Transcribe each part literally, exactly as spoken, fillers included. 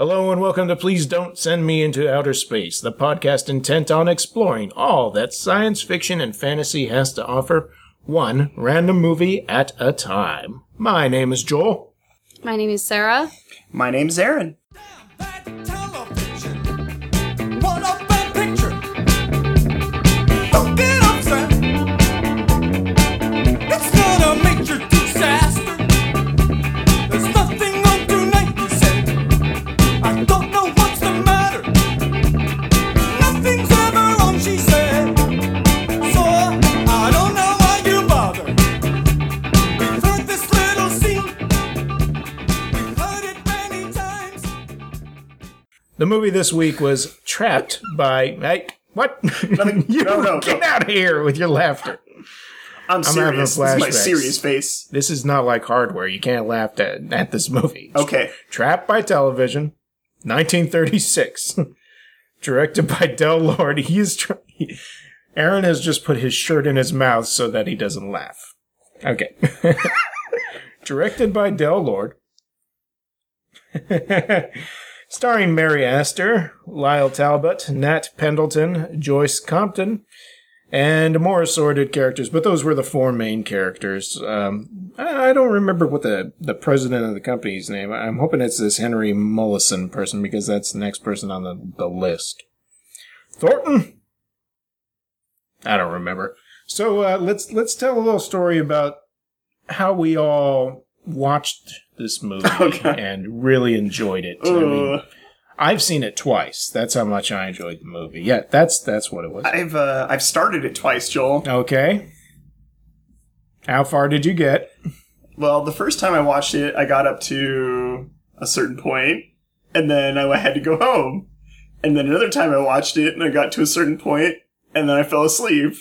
Hello and welcome to Please Don't Send Me Into Outer Space, the podcast intent on exploring all that science fiction and fantasy has to offer, one random movie at a time. My name is Joel. My name is Sarah. My name is Aaron. The movie this week was Trapped by... Hey, what? Nothing, you no, no, get no. out of here with your laughter. I'm, I'm serious. This is my serious face. This is not like Hardware. You can't laugh at, at this movie. Okay. Trapped by Television, nineteen thirty-six. Directed by Del Lord. He is tra- Aaron has just put his shirt in his mouth so that he doesn't laugh. Okay. Directed by Del Lord. Starring Mary Astor, Lyle Talbot, Nat Pendleton, Joyce Compton, and more assorted characters. But those were the four main characters. Um, I don't remember what the, the president of the company's name. I'm hoping it's this Henry Mullison person because that's the next person on the, the list. Thornton? I don't remember. So uh, let's let's tell a little story about how we all watched this movie okay. and really enjoyed it. I mean, I've seen it twice. That's how much I enjoyed the movie. Yeah, that's that's what it was. I've uh, I've started it twice, Joel. Okay. How far did you get? Well, the first time I watched it, I got up to a certain point, and then I had to go home. And then another time I watched it, and I got to a certain point, and then I fell asleep.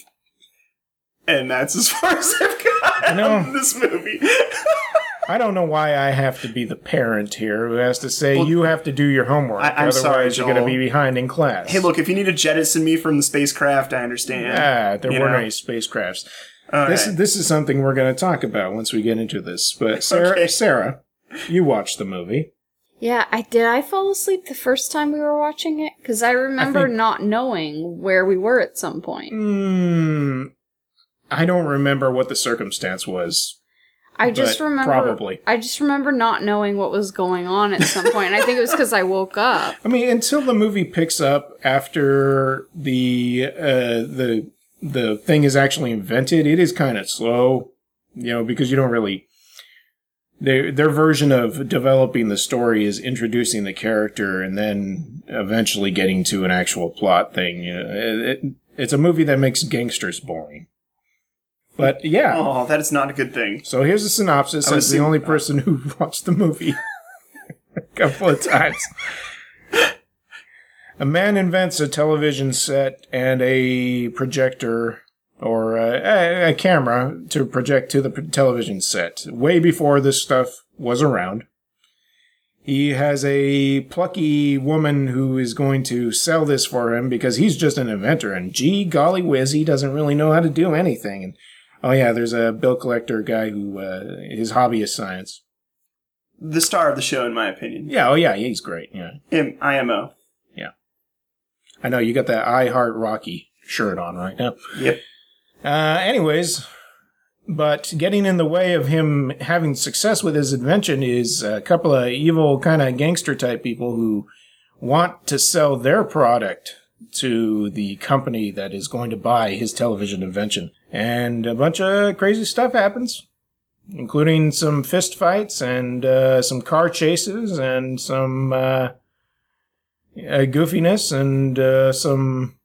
And that's as far as I've got in this movie. I don't know why I have to be the parent here who has to say, well, you have to do your homework. I, I'm Otherwise, sorry, Joel. You're going to be behind in class. Hey, look, if you need to jettison me from the spacecraft, I understand. Ah, there you were know? no spacecrafts. All this right. this is something we're going to talk about once we get into this. But Sarah, okay. Sarah, you watched the movie. Yeah, I did. I fall asleep the first time we were watching it because I remember I think, not knowing where we were at some point. Hmm. I don't remember what the circumstance was. I just but remember. Probably. I just remember not knowing what was going on at some point, and I think it was because I woke up. I mean, until the movie picks up after the uh, the the thing is actually invented, it is kind of slow, you know, because you don't really. Their their version of developing the story is introducing the character and then eventually getting to an actual plot thing. You know, it, it, it's a movie that makes gangsters boring. But, yeah. Oh, that is not a good thing. So here's a synopsis. I'm the only person who watched the movie a couple of times. A man invents a television set and a projector or a, a camera to project to the television set way before this stuff was around. He has a plucky woman who is going to sell this for him because he's just an inventor. And gee, golly whiz, he doesn't really know how to do anything. And oh, yeah, there's a bill collector guy who, uh, his hobby is science. The star of the show, in my opinion. Yeah, oh, yeah, he's great, yeah. Him, I M O. Yeah. I know, you got that I Heart Rocky shirt on right now. Yep. Uh, anyways, but getting in the way of him having success with his invention is a couple of evil kind of gangster-type people who want to sell their product to the company that is going to buy his television invention. And a bunch of crazy stuff happens, including some fist fights and uh, some car chases and some uh, goofiness and uh, some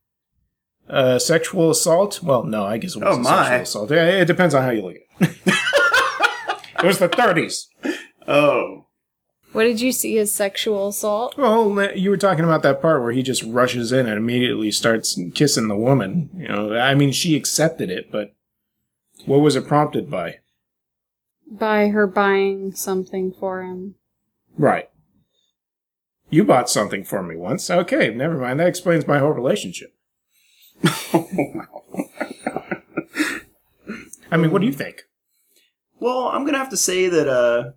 uh, sexual assault. Well, no, I guess it wasn't oh my. sexual assault. It depends on how you look at it. It was the thirties. Oh. What did you see as sexual assault? Well, you were talking about that part where he just rushes in and immediately starts kissing the woman. You know, I mean, she accepted it, but what was it prompted by? By her buying something for him. Right. You bought something for me once. Okay, never mind. That explains my whole relationship. I mean, what do you think? Well, I'm going to have to say that, uh...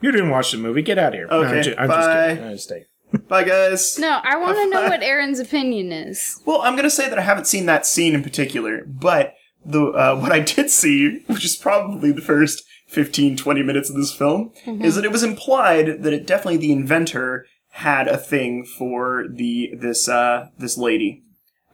You didn't watch the movie. Get out of here. Okay, no, I'm, ju- I'm bye. just kidding. I stay. Bye, guys. No, I want to know what Aaron's opinion is. Well, I'm going to say that I haven't seen that scene in particular, but the uh, what I did see, which is probably the first fifteen, twenty minutes of this film, mm-hmm. is that it was implied that it definitely the inventor had a thing for the this uh, this lady.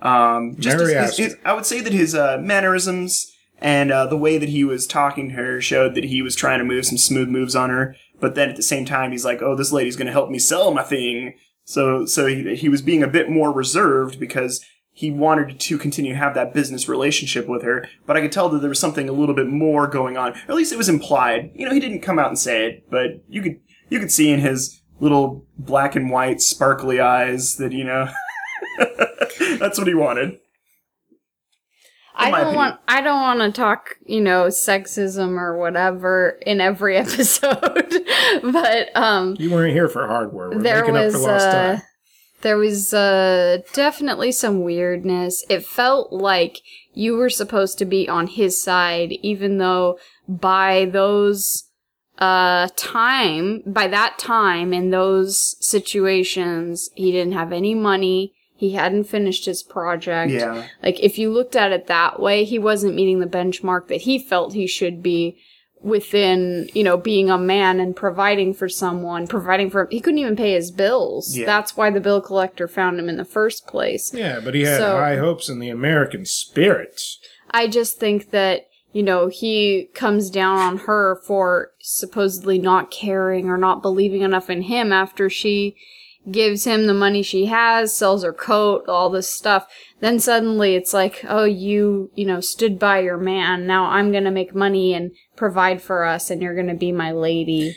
Um, just Mary his, his, his, I would say that his uh, mannerisms and uh, the way that he was talking to her showed that he was trying to move some smooth moves on her. But then at the same time, he's like, oh, this lady's going to help me sell my thing. So so he, he was being a bit more reserved because he wanted to continue to have that business relationship with her. But I could tell that there was something a little bit more going on. Or at least it was implied. You know, he didn't come out and say it. But you could you could see in his little black and white sparkly eyes that, you know, that's what he wanted. I don't want I don't want to talk, you know, sexism or whatever in every episode, but um, you weren't here for hardware. We're there making was up for lost uh, time. There was uh, definitely some weirdness. It felt like you were supposed to be on his side, even though by those uh, time by that time in those situations, he didn't have any money. He hadn't finished his project. Yeah. Like, if you looked at it that way, he wasn't meeting the benchmark that he felt he should be within, you know, being a man and providing for someone, providing for... He couldn't even pay his bills. Yeah. That's why the bill collector found him in the first place. Yeah, but he had so, high hopes in the American spirit. I just think that, you know, he comes down on her for supposedly not caring or not believing enough in him after she... gives him the money she has, sells her coat, all this stuff. Then suddenly it's like, oh, you, you know, stood by your man. Now I'm going to make money and provide for us, and you're going to be my lady.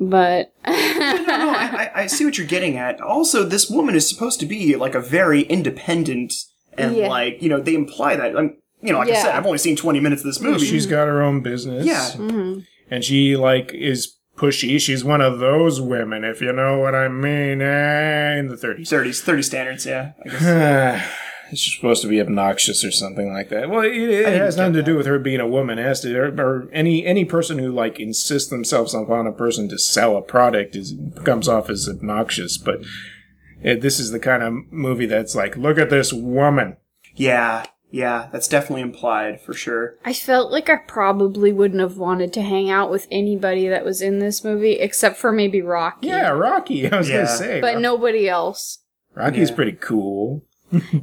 But... no, no, no, I, I see what you're getting at. Also, this woman is supposed to be, like, a very independent, and, yeah. like, you know, they imply that. I'm, you know, like yeah. I said, I've only seen twenty minutes of this movie. She's got her own business. Yeah. Mm-hmm. And she, like, is... pushy. She's one of those women, if you know what I mean, eh, in the thirties. thirties, thirty standards, yeah. I guess. It's supposed to be obnoxious or something like that. Well, it, it has nothing to do with her being a woman. It has to, or, or any any person who like insists themselves upon a person to sell a product is comes off as obnoxious. But it, this is the kind of movie that's like, look at this woman. Yeah. Yeah, that's definitely implied, for sure. I felt like I probably wouldn't have wanted to hang out with anybody that was in this movie, except for maybe Rocky. Yeah, Rocky, I was yeah. going to say. But Rocky. Nobody else. Rocky's yeah. pretty cool.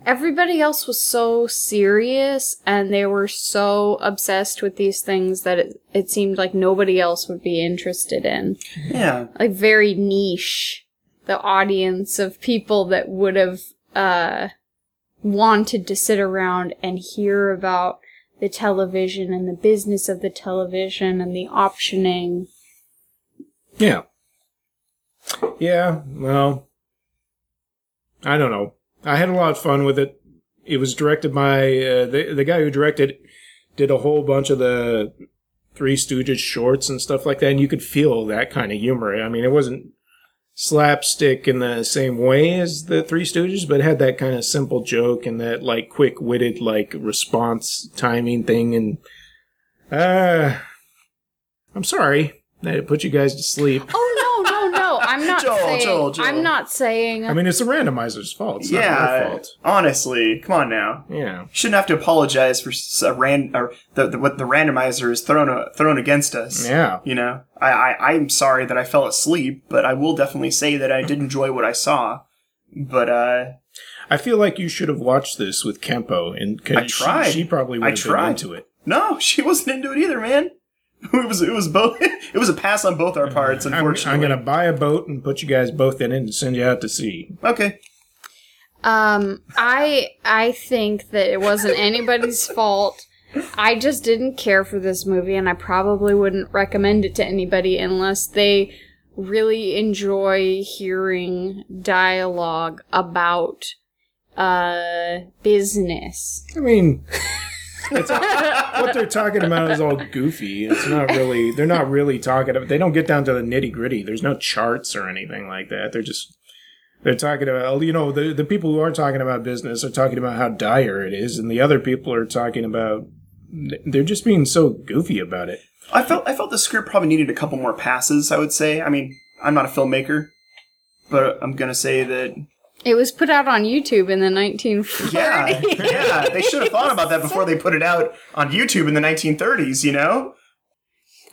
Everybody else was so serious, and they were so obsessed with these things that it, it seemed like nobody else would be interested in. Yeah. Like, very niche. The audience of people that would have... uh wanted to sit around and hear about the television and the business of the television and the optioning. Yeah. Yeah, well, I don't know. I had a lot of fun with it. It was directed by, uh, the, the guy who directed did a whole bunch of the Three Stooges shorts and stuff like that, and you could feel that kind of humor. I mean, it wasn't slapstick in the same way as the Three Stooges, but had that kind of simple joke and that like quick-witted like response timing thing. And uh, I'm sorry that it put you guys to sleep. Oh no, no, no! I'm not Joel, saying. Joel, Joel. I'm not saying. I mean, it's the randomizer's fault. It's yeah, not your fault. Honestly, come on now. Yeah, shouldn't have to apologize for a ran or the, the, what the randomizer is thrown uh, thrown against us. Yeah, you know. I, I, I'm sorry that I fell asleep, but I will definitely say that I did enjoy what I saw. But, uh... I feel like you should have watched this with Kempo, and I tried. She, she probably wouldn't have been into it. No, she wasn't into it either, man. It was, it was both, it was a pass on both our parts, unfortunately. I'm, I'm gonna buy a boat and put you guys both in it and send you out to sea. Okay. Um, I, I think that it wasn't anybody's fault. I just didn't care for this movie, and I probably wouldn't recommend it to anybody unless they really enjoy hearing dialogue about uh, business. I mean, it's, what they're talking about is all goofy. It's not really, they're not really talking about, they don't get down to the nitty gritty. There's no charts or anything like that. They're just... They're talking about, you know, the the people who are talking about business are talking about how dire it is, and the other people are talking about, they're just being so goofy about it. I felt I felt the script probably needed a couple more passes, I would say. I mean, I'm not a filmmaker, but I'm going to say that... It was put out on YouTube in the nineteen forties. Yeah, yeah, they should have thought about that before they put it out on YouTube in the nineteen thirties, you know?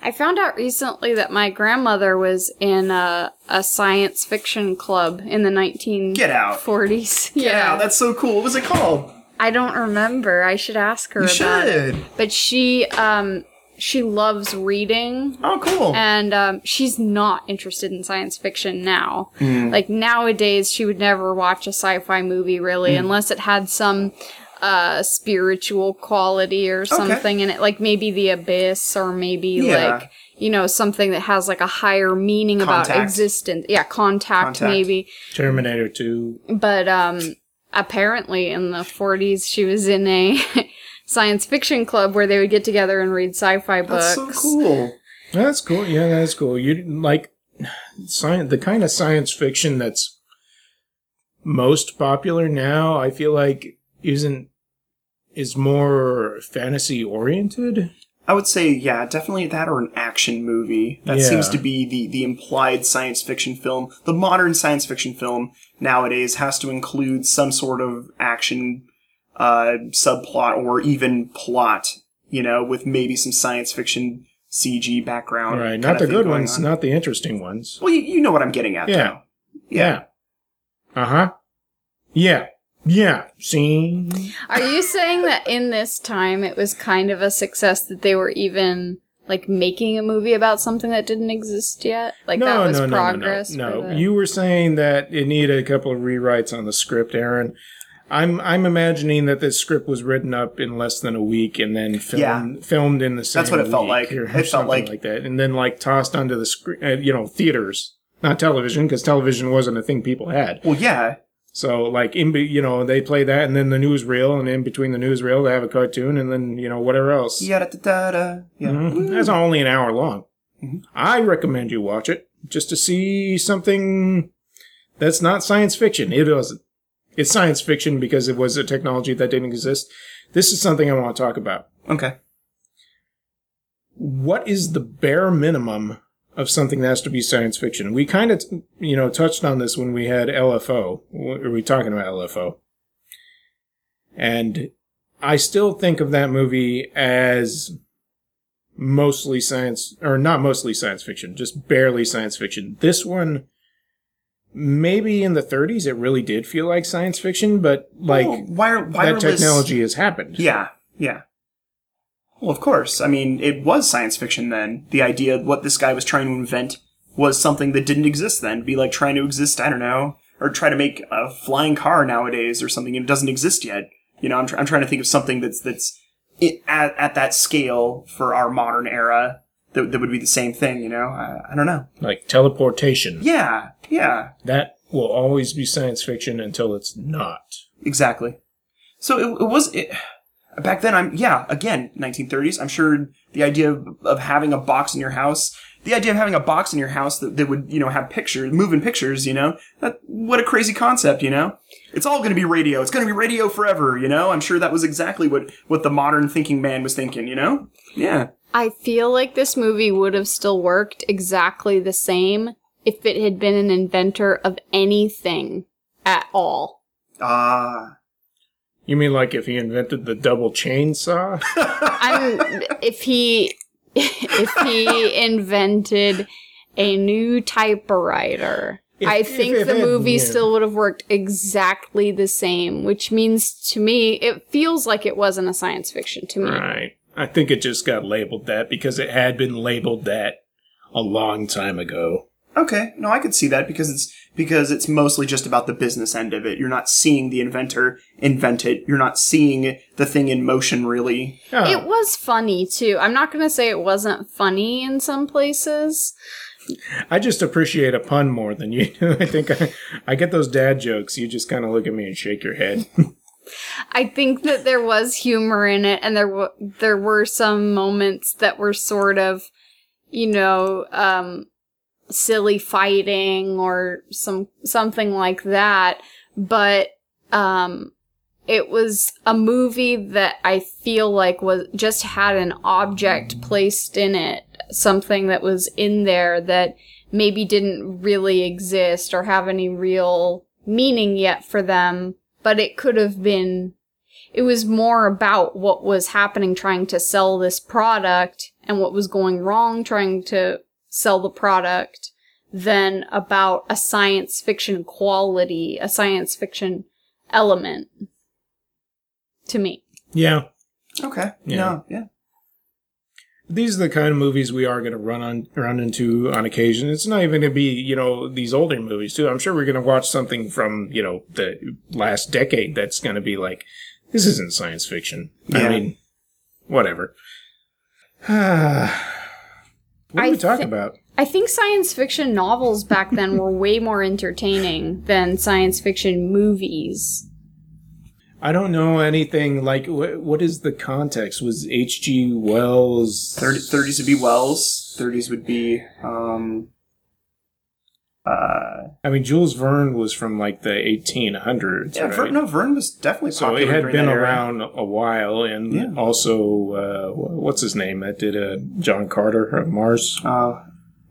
I found out recently that my grandmother was in a, a science fiction club in the nineteen forties. Get out. Get yeah. out. That's so cool. What was it called? I don't remember. I should ask her you about should. it. But she um, she loves reading. Oh, cool. And um, she's not interested in science fiction now. Mm. Like, nowadays, she would never watch a sci-fi movie, really, mm. unless it had some... Uh, spiritual quality or something okay. in it, like maybe The Abyss, or maybe yeah. like, you know, something that has like a higher meaning contact. about existence. Yeah, contact, contact maybe. Terminator two. But um, apparently in the forties, she was in a science fiction club where they would get together and read sci-fi books. That's so cool. That's cool. Yeah, that's cool. You like science, the kind of science fiction that's most popular now. I feel like. Isn't is more fantasy oriented? I would say, yeah, definitely that or an action movie. That yeah. seems to be the, the implied science fiction film. The modern science fiction film nowadays has to include some sort of action uh, subplot or even plot, you know, with maybe some science fiction C G background. Right, not the good ones, on. not the interesting ones. Well, you, you know what I'm getting at, yeah. though. Yeah. yeah. Uh-huh. Yeah. Yeah, see? Are you saying that in this time it was kind of a success that they were even, like, making a movie about something that didn't exist yet? Like, no, that was no, no, progress? No, no, no. no. You were saying that it needed a couple of rewrites on the script, Aaron. I'm I'm imagining that this script was written up in less than a week and then filmed, yeah. filmed in the same That's what it felt like. Or it felt like. like that. And then, like, tossed onto the screen, uh, you know, theaters. Not television, because television wasn't a thing people had. Well, yeah. So, like, in be- you know, they play that, and then the newsreel, and in between the newsreel, they have a cartoon, and then, you know, whatever else. Yada-da-da-da. Yeah. Mm-hmm. That's only an hour long. Mm-hmm. I recommend you watch it, just to see something that's not science fiction. It wasn't. It's science fiction because it was a technology that didn't exist. This is something I want to talk about. Okay. What is the bare minimum of something that has to be science fiction? We kind of, you know, touched on this when we had L F O. Were we talking about L F O? And I still think of that movie as mostly science, or not mostly science fiction, just barely science fiction. This one, maybe in the thirties, it really did feel like science fiction, but, like, oh, wire, wireless... that technology has happened. Yeah, yeah. Well, of course. I mean, it was science fiction then. The idea of what this guy was trying to invent was something that didn't exist then. It'd be like trying to exist, I don't know, or try to make a flying car nowadays or something, and it doesn't exist yet. You know, I'm, tr- I'm trying to think of something that's that's it, at, at that scale for our modern era that, that would be the same thing, you know? I, I don't know. Like teleportation. Yeah, yeah. That will always be science fiction until it's not. Exactly. So it, it was... It, Back then, I'm, yeah, again, nineteen thirties, I'm sure the idea of, of having a box in your house, the idea of having a box in your house that, that would, you know, have pictures, moving pictures, you know, that, what a crazy concept, you know? It's all going to be radio. It's going to be radio forever, you know? I'm sure that was exactly what, what the modern thinking man was thinking, you know? Yeah. I feel like this movie would have still worked exactly the same if it had been an inventor of anything at all. Ah. Uh. You mean like if he invented the double chainsaw? I'm, if he if he invented a new typewriter, if, I think if, the if, movie yeah. still would have worked exactly the same, which means to me, it feels like it wasn't a science fiction to me. Right. I think it just got labeled that because it had been labeled that a long time ago. Okay, no, I could see that because it's because it's mostly just about the business end of it. You're not seeing the inventor invent it. You're not seeing the thing in motion, really. Oh. It was funny, too. I'm not going to say it wasn't funny in some places. I just appreciate a pun more than you do. I think I, I get those dad jokes. You just kind of look at me and shake your head. I think that there was humor in it, and there, w- there were some moments that were sort of, you know... Um, silly fighting or some something like that, but um it was a movie that I feel like was just had an object placed in it, something that was in there that maybe didn't really exist or have any real meaning yet for them, but it could have been, it was more about what was happening trying to sell this product and what was going wrong trying to sell the product than about a science fiction quality, a science fiction element to me. Yeah. Okay. Yeah. No, yeah. These are the kind of movies we are going to run on, run into on occasion. It's not even going to be, you know, these older movies, too. I'm sure we're going to watch something from, you know, the last decade that's going to be like, this isn't science fiction. Yeah. I mean, whatever. What do I we talk th- about? I think science fiction novels back then were way more entertaining than science fiction movies. I don't know anything, like, wh- what is the context? Was H G. Wells... thirties would be Wells. thirties would be, um... Uh, I mean, Jules Verne was from, like, the eighteen hundreds, yeah, right? Verne, no, Verne was definitely popular. So it had been around a while, and yeah. also, uh, what's his name? That did uh, John Carter of Mars. Uh,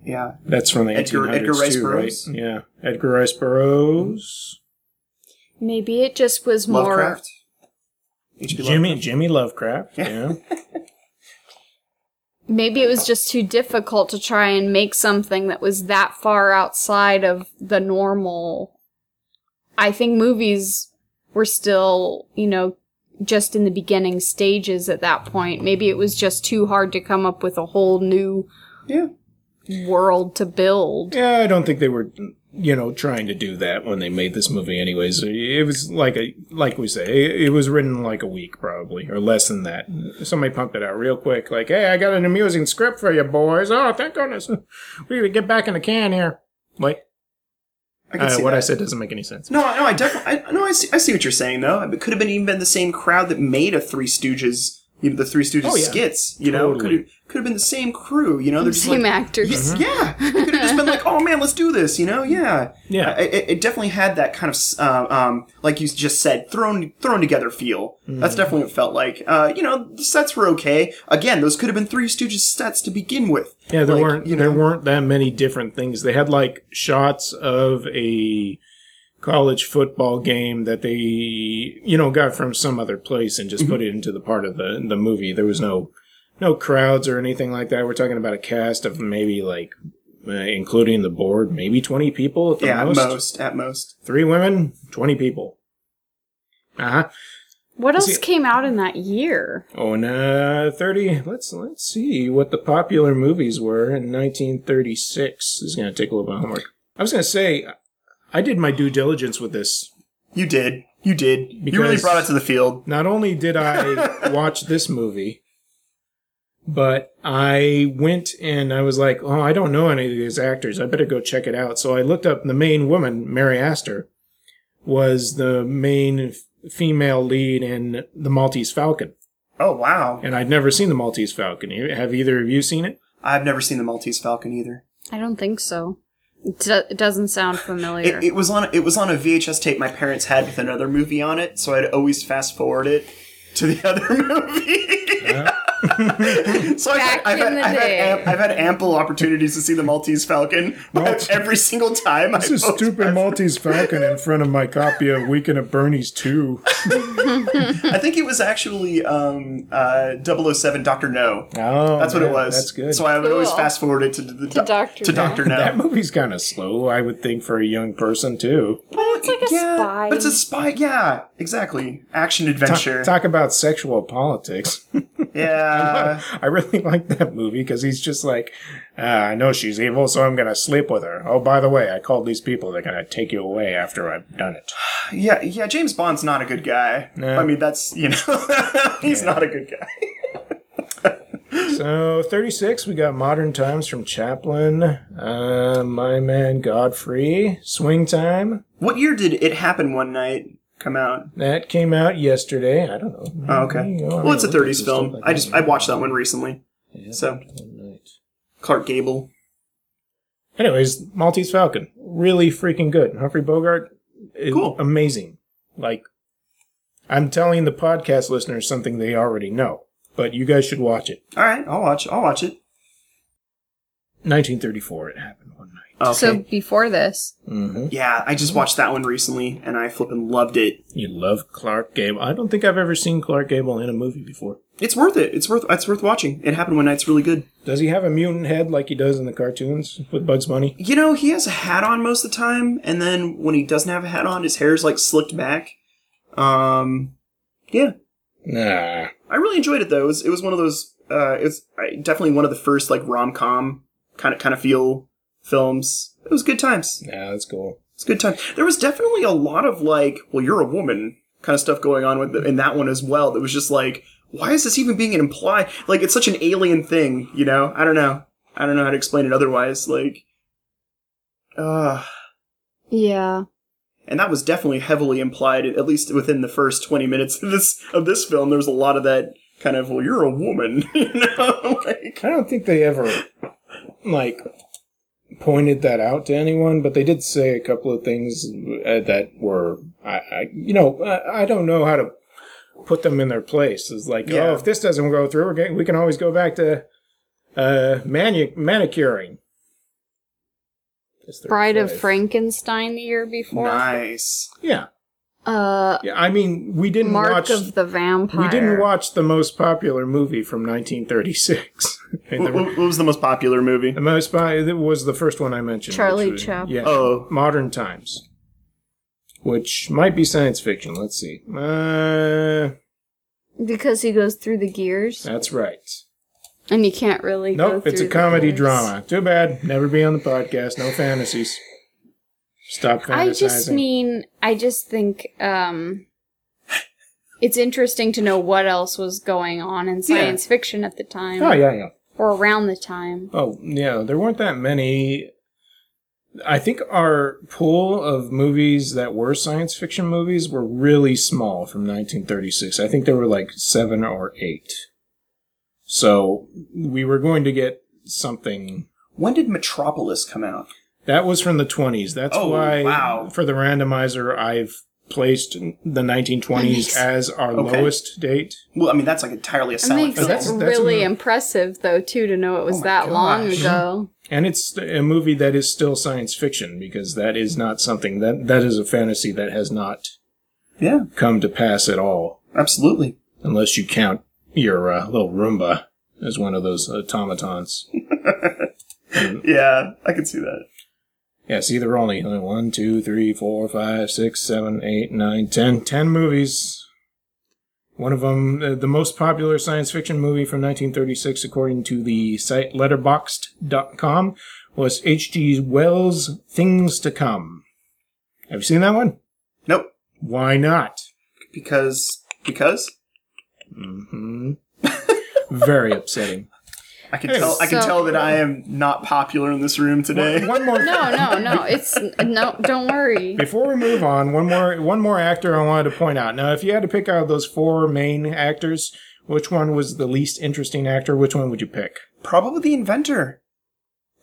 yeah. That's from the Edgar, eighteen hundreds, Edgar Rice too, Burroughs. Right? Yeah. Edgar Rice Burroughs... Maybe it just was more... Lovecraft. Jimmy Lovecraft. Jimmy Lovecraft, yeah. Maybe it was just too difficult to try and make something that was that far outside of the normal. I think movies were still, you know, just in the beginning stages at that point. Maybe it was just too hard to come up with a whole new yeah. world to build. Yeah, I don't think they were... you know, trying to do that when they made this movie anyways. It was like a, like we say, it, it was written like a week probably, or less than that. Somebody pumped it out real quick, like, hey, I got an amusing script for you boys. Oh, thank goodness. We can get back in the can here. Wait. I can uh, see what that. I said doesn't make any sense. No, no, I definitely, I, no, I see, I see what you're saying though. It could have been even been the same crowd that made a Three Stooges You know, the Three Stooges oh, yeah. skits, you know, totally. could have could have been the same crew, you know, they're just same like, actors. Mm-hmm. Yeah, it could have just been like, oh man, let's do this, you know, yeah, yeah. Uh, it, it definitely had that kind of, uh, um, like you just said, thrown thrown together feel. Mm. That's definitely what it felt like. Uh, you know, the sets were okay. Again, those could have been Three Stooges sets to begin with. Yeah, there like, weren't you know, there weren't that many different things. They had like shots of a college football game that they, you know, got from some other place and just mm-hmm. put it into the part of the the movie. There was no no crowds or anything like that. We're talking about a cast of maybe like, uh, including the board, maybe twenty people at the yeah, most. Yeah, at most, at most. Three women, twenty people. Uh-huh. What else see, came out in that year? Oh, in uh, thirty, let's let's see what the popular movies were in nineteen thirty-six. This is going to take a little bit of homework. I was going to say... I did my due diligence with this. You did. You did. You really brought it to the field. Not only did I watch this movie, but I went and I was like, oh, I don't know any of these actors. I better go check it out. So I looked up the main woman, Mary Astor, was the main f- female lead in The Maltese Falcon. Oh, wow. And I'd never seen The Maltese Falcon. Have either of you seen it? I've never seen The Maltese Falcon either. I don't think so. It doesn't sound familiar. It, it was on. It was on a V H S tape my parents had with another movie on it, so I'd always fast forward it to the other movie. Uh. so Back I've, I've, in had, the I've, day. Had am, I've had ample opportunities to see The Maltese Falcon Malt- every single time. This is stupid Maltese Falcon in front of my copy of Weekend at Bernie's two. I think it was actually um, uh, double oh seven Doctor No. Oh, that's what man, it was. That's good. So I would cool. always fast forward it to the to do- Doctor To Doctor No. No. That movie's kind of slow, I would think, for a young person too. Well, it's like a yeah, spy. But it's a spy. Yeah, exactly. Action adventure. Talk, talk about sexual politics. Yeah, I really like that movie because he's just like, uh, I know she's evil, so I'm gonna sleep with her. Oh, by the way, I called these people. They're gonna take you away after I've done it. Yeah, yeah. James Bond's not a good guy. No. I mean, that's you know, he's yeah. not a good guy. So thirty-six, we got Modern Times from Chaplin, uh, My Man Godfrey, Swing Time. What year did It Happen One Night come out? That came out yesterday. I don't know. Oh, okay. Go. Well, it's a thirties film. Like I just I watched that one recently. Yeah, so Clark Gable. Anyways, Maltese Falcon, really freaking good. Humphrey Bogart, is cool, amazing. Like I'm telling the podcast listeners something they already know, but you guys should watch it. All right, I'll watch. I'll watch it. nineteen thirty-four. It happened one night. Okay. So before this. Mm-hmm. Yeah, I just watched that one recently, and I flippin' loved it. You love Clark Gable. I don't think I've ever seen Clark Gable in a movie before. It's worth it. It's worth It's worth watching. It Happened One Night. It's really good. Does he have a mutant head like he does in the cartoons with Bugs Bunny? You know, he has a hat on most of the time, and then when he doesn't have a hat on, his hair's like slicked back. Um, yeah. Nah. I really enjoyed it, though. It was, it was one of those... Uh, it's definitely one of the first like rom-com kind of kind of feel films. It was good times. Yeah, that's cool. It's good time. There was definitely a lot of like, well, you're a woman kind of stuff going on with the, in that one as well. That was just like, why is this even being an implied? Like, it's such an alien thing, you know? I don't know. I don't know how to explain it otherwise. Like, uh yeah. And that was definitely heavily implied, at least within the first twenty minutes of this of this film. There was a lot of that. Kind of, well, you're a woman, you know? Like, I don't think they ever, like, pointed that out to anyone, but they did say a couple of things uh, that were, I, I you know, I, I don't know how to put them in their place. It's like, yeah. Oh, if this doesn't go through, we're getting, we can always go back to uh, manu- manicuring. Bride of Frankenstein the year before. Nice. Yeah. Uh, yeah, I mean, we didn't Mark watch... Mark of the Vampire. We didn't watch the most popular movie from nineteen thirty-six. what, what was the most popular movie? The most popular was the first one I mentioned. Charlie was, Chaplin. Yeah, oh. Modern Times. Which might be science fiction. Let's see. Uh, because he goes through the gears? That's right. And you can't really nope, go through it's a comedy gears. Drama. Too bad. Never be on the podcast. No fantasies. Stop fantasizing. I just mean, I just think um, it's interesting to know what else was going on in science yeah. fiction at the time. Oh, yeah, yeah. Or around the time. Oh, yeah. There weren't that many. I think our pool of movies that were science fiction movies were really small from nineteen thirty-six. I think there were like seven or eight. So we were going to get something. When did Metropolis come out? That was from the twenties. That's oh, why, wow. for the randomizer, I've placed the nineteen twenties as our okay. lowest date. Well, I mean, that's like entirely a silent film. That's, that's really that's impressive, though, too, to know it was oh that gosh. long ago. And it's a movie that is still science fiction, because that is not something, that that is a fantasy that has not yeah. come to pass at all. Absolutely. Unless you count your uh, little Roomba as one of those automatons. Yeah, I can see that. Yeah, see, there were only one, two, three, four, five, six, seven, eight, nine, ten. Ten movies. One of them, uh, the most popular science fiction movie from nineteen thirty-six, according to the site letterboxd dot com, was H G Wells' Things to Come. Have you seen that one? Nope. Why not? Because, because? Mm-hmm. Very upsetting. I can hey, tell. So I can tell that cool. I am not popular in this room today. One, one more. No, no, no. It's no. Don't worry. Before we move on, one more. One more actor I wanted to point out. Now, if you had to pick out those four main actors, which one was the least interesting actor? Which one would you pick? Probably the inventor.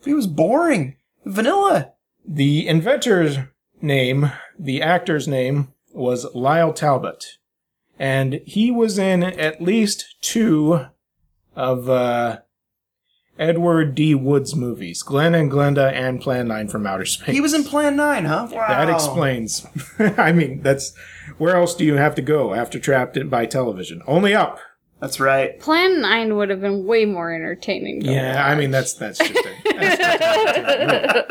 He was boring. Vanilla. The inventor's name. The actor's name was Lyle Talbot, and he was in at least two of. Uh, Edward D. Wood's movies, Glen and Glenda and Plan nine from Outer Space. He was in Plan nine, huh? Wow. That explains. I mean, that's... Where else do you have to go after Trapped by Television? Only up. That's right. Plan nine would have been way more entertaining. Yeah, watch. I mean, that's that's just it.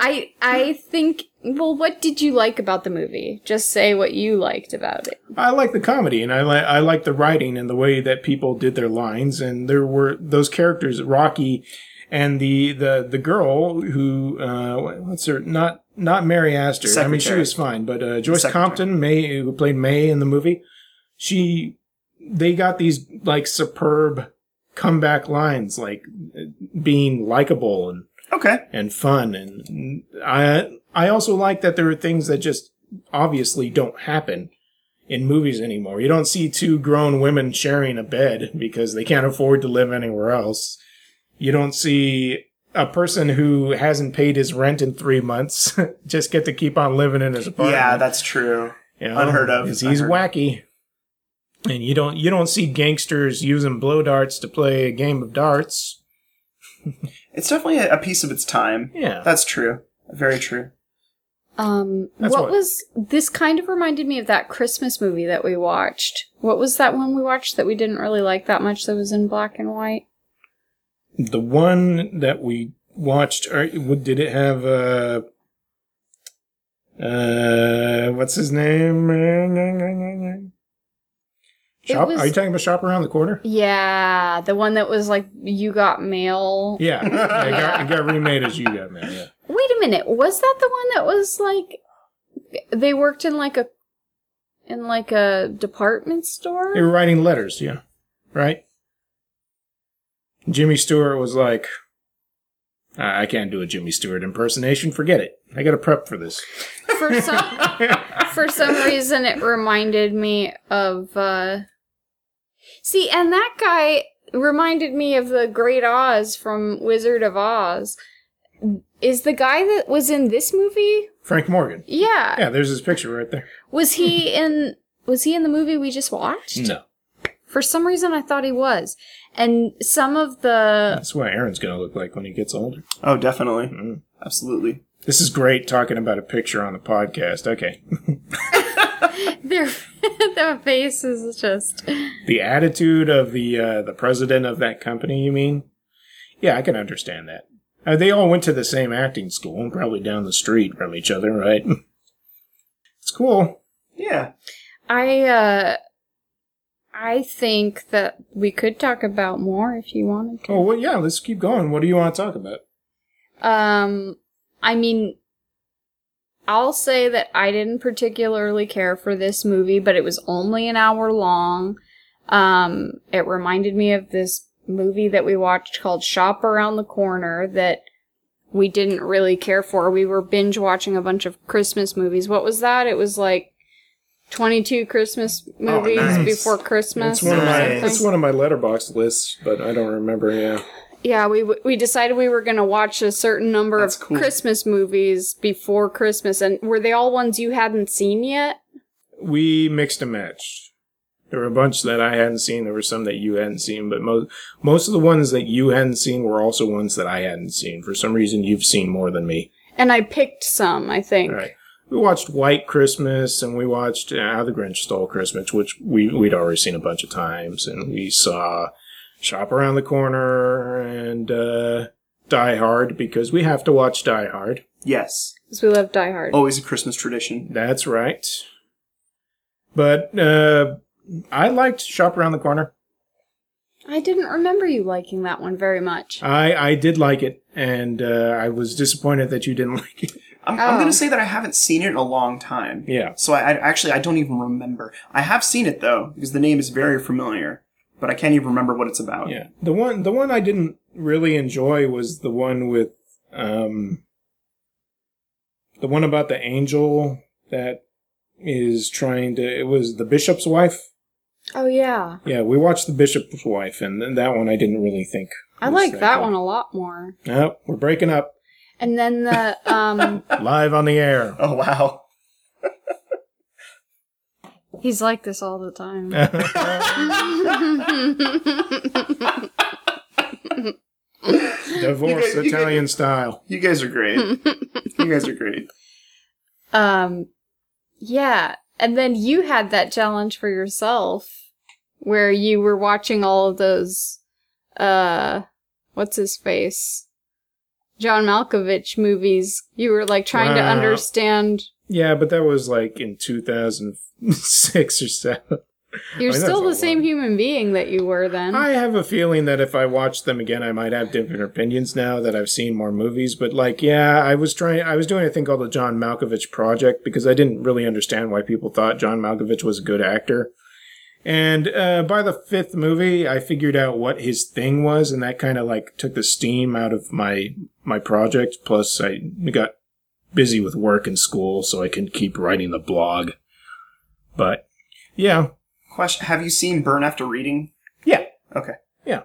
I, I think... Well, what did you like about the movie? Just say what you liked about it. I like the comedy, and I like I like the writing and the way that people did their lines. And there were those characters, Rocky, and the the, the girl who uh, what's her not not Mary Astor. Secretary. I mean, she was fine, but uh, Joyce Secretary. Compton, May, who played May in the movie, she they got these like superb comeback lines, like being likable and okay and fun, and I. I also like that there are things that just obviously don't happen in movies anymore. You don't see two grown women sharing a bed because they can't afford to live anywhere else. You don't see a person who hasn't paid his rent in three months just get to keep on living in his apartment. Yeah, that's true. You know, unheard of. Because he's wacky. And you don't you don't see gangsters using blow darts to play a game of darts. It's definitely a piece of its time. Yeah. That's true. Very true. Um, what, what was... This kind of reminded me of that Christmas movie that we watched. What was that one we watched that we didn't really like that much that was in black and white? The one that we watched... Or, did it have... Uh, uh, what's his name? Shop, was, are you talking about Shop Around the Corner? Yeah, the one that was like, You Got Mail. Yeah, yeah it, got, it got remade as You Got Mail, yeah. Wait a minute, was that the one that was like, they worked in like a, in like a department store? They were writing letters, yeah, right? Jimmy Stewart was like, I can't do a Jimmy Stewart impersonation, forget it. I gotta prep for this. For some, for some reason it reminded me of, uh... See, and that guy reminded me of the Great Oz from Wizard of Oz. Is the guy that was in this movie? Frank Morgan. Yeah. Yeah, there's his picture right there. Was he in was he in the movie we just watched? No. For some reason I thought he was. And some of the... That's what Aaron's gonna look like when he gets older. Oh, definitely. Mm. Absolutely. This is great talking about a picture on the podcast. Okay. Their, their face is just... The attitude of the uh, the president of that company, you mean? Yeah, I can understand that. Uh, they all went to the same acting school and probably down the street from each other, right? It's cool. Yeah. I uh, I think that we could talk about more if you wanted to. Oh, well, yeah, let's keep going. What do you want to talk about? Um, I mean, I'll say that I didn't particularly care for this movie, but it was only an hour long. Um, it reminded me of this movie that we watched called Shop Around the Corner that we didn't really care for. We were binge watching a bunch of Christmas movies. What was that? It was like twenty-two Christmas movies oh, nice. Before Christmas. It's one, of my, it's one of my Letterboxd lists, but I don't remember, yeah. Yeah, we we decided we were going to watch a certain number That's of cool. Christmas movies before Christmas. And were they all ones you hadn't seen yet? We mixed and matched. There were a bunch that I hadn't seen. There were some that you hadn't seen. But most most of the ones that you hadn't seen were also ones that I hadn't seen. For some reason, you've seen more than me. And I picked some, I think. All right. We watched White Christmas, and we watched How the Grinch Stole Christmas, which we, we'd already seen a bunch of times. And we saw... Shop Around the Corner and uh, Die Hard, because we have to watch Die Hard. Yes. Because we love Die Hard. Always a Christmas tradition. That's right. But uh, I liked Shop Around the Corner. I didn't remember you liking that one very much. I, I did like it, and uh, I was disappointed that you didn't like it. I'm, oh. I'm going to say that I haven't seen it in a long time. Yeah. So I, I actually, I don't even remember. I have seen it, though, because the name is very familiar. But I can't even remember what it's about. Yeah, the one the one I didn't really enjoy was the one with, um, the one about the angel that is trying to. It was The Bishop's Wife. Oh yeah. Yeah, we watched The Bishop's Wife, and then that one I didn't really think. I like that, that one a lot more. Nope, we're breaking up. And then the um. Live on the air. Oh wow. He's like this all the time. Divorce guys, Italian you guys, style. You guys are great. You guys are great. Um, yeah. And then you had that challenge for yourself where you were watching all of those, uh, what's his face? John Malkovich movies. You were like trying wow. to understand. Yeah, but that was like in two thousand four. Six or seven. You're I mean, still the same one. Human being that you were then. I have a feeling that if I watched them again, I might have different opinions now that I've seen more movies. But like, yeah, I was trying. I was doing a thing called the John Malkovich Project because I didn't really understand why people thought John Malkovich was a good actor. And uh, by the fifth movie, I figured out what his thing was, and that kind of like took the steam out of my my project. Plus, I got busy with work and school, so I couldn't keep writing the blog. But, yeah. Question: have you seen Burn After Reading? Yeah. Okay. Yeah.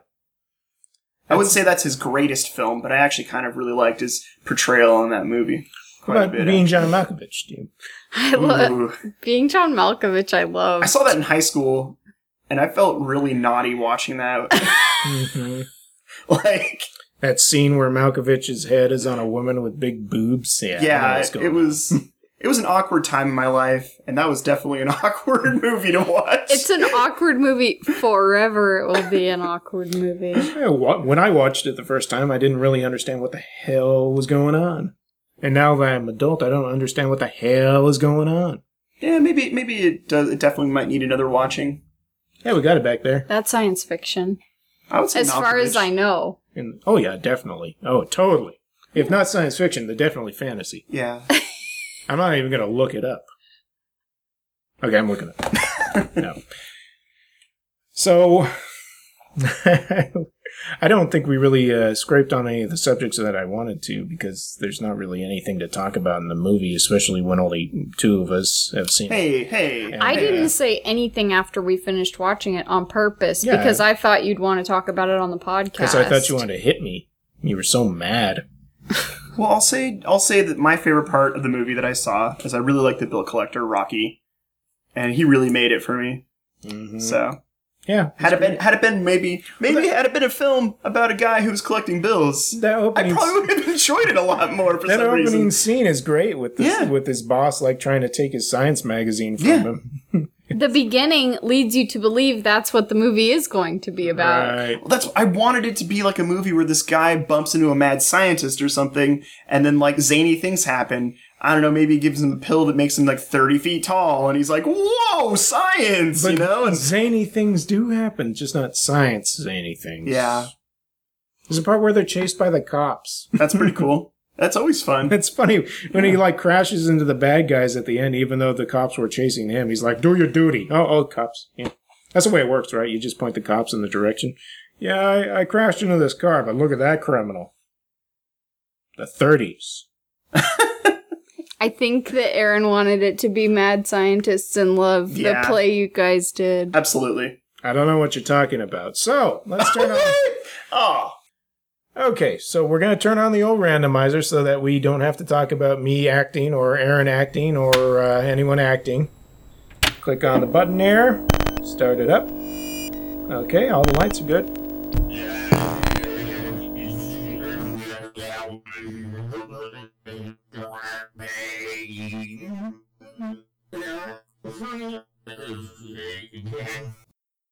I wouldn't say that's his greatest film, but I actually kind of really liked his portrayal in that movie quite what about a bit. Being John Malkovich, dude. I love Being John Malkovich. I love. I saw that in high school, and I felt really naughty watching that. mm-hmm. Like That scene where Malkovich's head is on a woman with big boobs. Yeah, yeah it was... It was an awkward time in my life, and that was definitely an awkward movie to watch. It's an awkward movie forever. It will be an awkward movie. When I watched it the first time, I didn't really understand what the hell was going on. And now that I'm an adult, I don't understand what the hell is going on. Yeah, maybe maybe it does. It definitely might need another watching. Yeah, we got it back there. That's science fiction. I would say as far as I know. And, oh, yeah, definitely. Oh, totally. If yeah. not science fiction, then definitely fantasy. Yeah. I'm not even going to look it up. Okay, I'm looking it up. No. So, I don't think we really uh, scraped on any of the subjects that I wanted to, because there's not really anything to talk about in the movie, especially when only two of us have seen hey, it. Hey, hey. I uh, didn't say anything after we finished watching it on purpose, yeah, because I, I thought you'd want to talk about it on the podcast. Because I thought you wanted to hit me. You were so mad. Well, I'll say I'll say that my favorite part of the movie that I saw is I really like the bill collector, Rocky, and he really made it for me. Mm-hmm. So, yeah, had it been had it been maybe maybe well, that, had it been a film about a guy who's collecting bills, that opening I probably would have enjoyed it a lot more. For that some opening reason. Scene is great with this, yeah. with his boss like trying to take his science magazine from yeah. him. The beginning leads you to believe that's what the movie is going to be about. Right. Well, that's I wanted it to be like a movie where this guy bumps into a mad scientist or something, and then like zany things happen. I don't know, maybe he gives him a pill that makes him like thirty feet tall, and he's like, "Whoa, science!" But you know, and zany things do happen, just not science zany things. Yeah, there's a part where they're chased by the cops. That's pretty cool. That's always fun. It's funny when yeah. he like crashes into the bad guys at the end, even though the cops were chasing him. He's like, "Do your duty." Oh, oh, cops. Yeah. That's the way it works, right? You just point the cops in the direction. Yeah, I, I crashed into this car, but look at that criminal. The thirties. I think that Aaron wanted it to be Mad Scientists in Love, yeah. the play you guys did. Absolutely. I don't know what you're talking about. So, let's turn on... Oh. Okay, so we're going to turn on the old randomizer so that we don't have to talk about me acting or Aaron acting or uh, anyone acting. Click on the button there. Start it up. Okay, all the lights are good.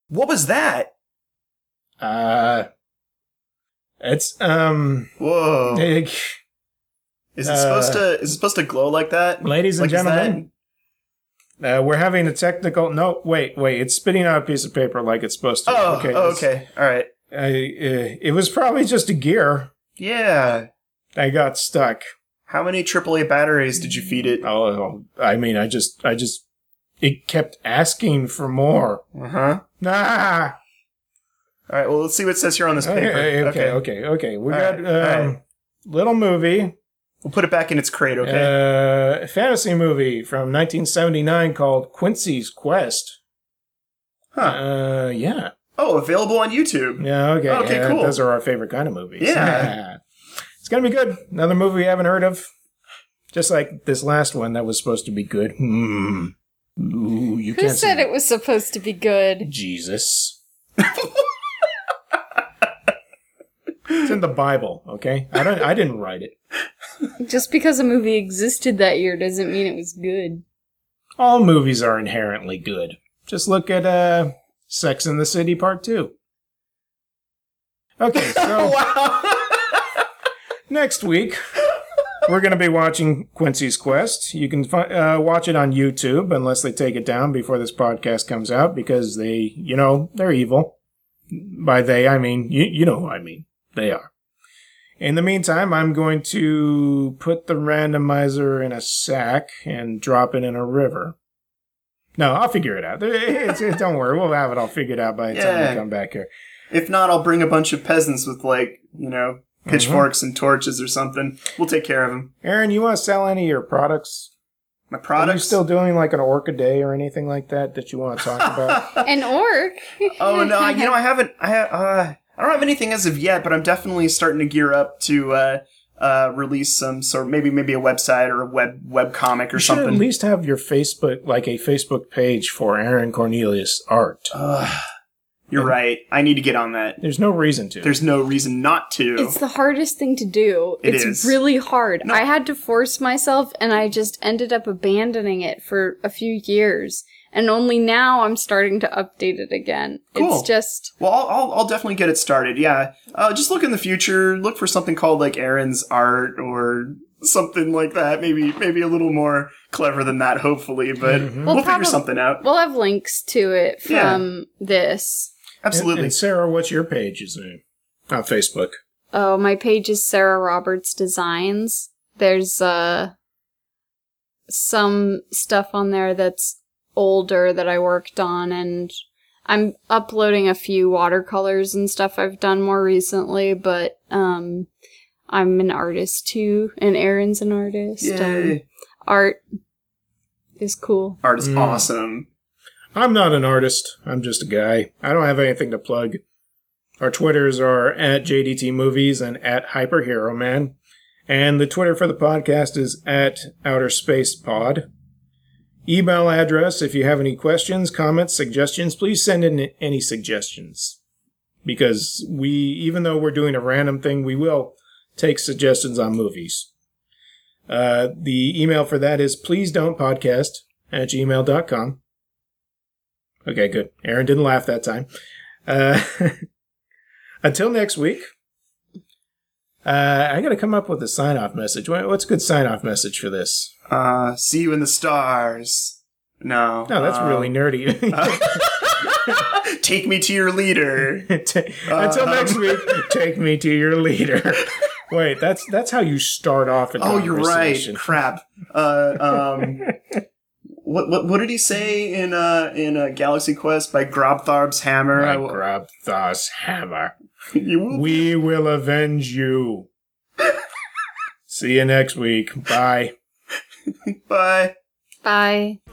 What was that? Uh... It's, um... Whoa. It, is it uh, supposed to Is it supposed to glow like that? Ladies and like, gentlemen, that... uh, we're having a technical... No, wait, wait. It's spitting out a piece of paper like it's supposed to. Oh, okay. Oh, okay. All right. I, uh, it was probably just a gear. Yeah. I got stuck. How many triple A batteries did you feed it? Oh, I mean, I just... I just it kept asking for more. Uh-huh. Nah. All right, well, let's see what it says here on this paper. Okay, okay, okay. okay. We all got a um, right. little movie. We'll put it back in its crate, okay? Uh, a fantasy movie from nineteen seventy-nine called Quincy's Quest. Huh. Uh, yeah. Oh, available on YouTube. Yeah, okay. Oh, okay, yeah, cool. Those are our favorite kind of movies. Yeah. It's going to be good. Another movie we haven't heard of. Just like this last one that was supposed to be good. Hmm. Ooh, you Who can't said it was supposed to be good? Jesus. It's in the Bible, okay? I don't. I didn't write it. Just because a movie existed that year doesn't mean it was good. All movies are inherently good. Just look at uh, Sex and the City Part Two. Okay, so next week we're going to be watching Quincy's Quest. You can fi- uh, watch it on YouTube unless they take it down before this podcast comes out because they, you know, they're evil. By they, I mean you. You know who I mean. They are. In the meantime, I'm going to put the randomizer in a sack and drop it in a river. No, I'll figure it out. It's, it's, don't worry. We'll have it all figured out by the yeah. time we come back here. If not, I'll bring a bunch of peasants with, like, you know, pitchforks mm-hmm. and torches or something. We'll take care of them. Aaron, you want to sell any of your products? My products? Are you still doing, like, an orc a day or anything like that that you want to talk about? An orc? Oh, no. You know, I haven't... I have, uh, I don't have anything as of yet, but I'm definitely starting to gear up to uh, uh, release some sort, maybe maybe a website or a web web comic or something. You should at least have your Facebook, like a Facebook page for Aaron Cornelius Art. Uh, You're and right. I need to get on that. There's no reason to. There's no reason not to. It's the hardest thing to do. It it's is. really hard. No. I had to force myself, and I just ended up abandoning it for a few years. And only now I'm starting to update it again. Cool. It's just... Well, I'll, I'll, I'll definitely get it started, yeah. Uh, just look in the future. Look for something called, like, Aaron's Art or... something like that, maybe maybe a little more clever than that, hopefully, but mm-hmm. we'll, we'll probably, figure something out. We'll have links to it from yeah. this. Absolutely. And, and Sarah, what's your page's name on Facebook? Oh, my page is Sarah Roberts Designs. There's uh some stuff on there that's older that I worked on, and I'm uploading a few watercolors and stuff I've done more recently, but... um I'm an artist, too, and Aaron's an artist. Yay. Um, art is cool. Art is mm. awesome. I'm not an artist. I'm just a guy. I don't have anything to plug. Our Twitters are at J D T Movies and at Hyperhero Man. And the Twitter for the podcast is at Outer Space Pod. Email address, if you have any questions, comments, suggestions, please send in any suggestions. Because we, even though we're doing a random thing, we will... take suggestions on movies. Uh, the email for that is please don't podcast at gmail dot com. Okay, good. Aaron didn't laugh that time. Uh, until next week, uh, I got to come up with a sign-off message. What's a good sign-off message for this? Uh, see you in the stars. No. No, that's um, really nerdy. uh, take me to your leader. Ta- until um. next week, take me to your leader. Wait, that's that's how you start off a conversation. Oh, you're right. Crap. Uh, um, what what what did he say in uh in uh, Galaxy Quest by Grabthar's Hammer? By will... Grabthar's Hammer. You will... We will avenge you. See you next week. Bye. Bye. Bye.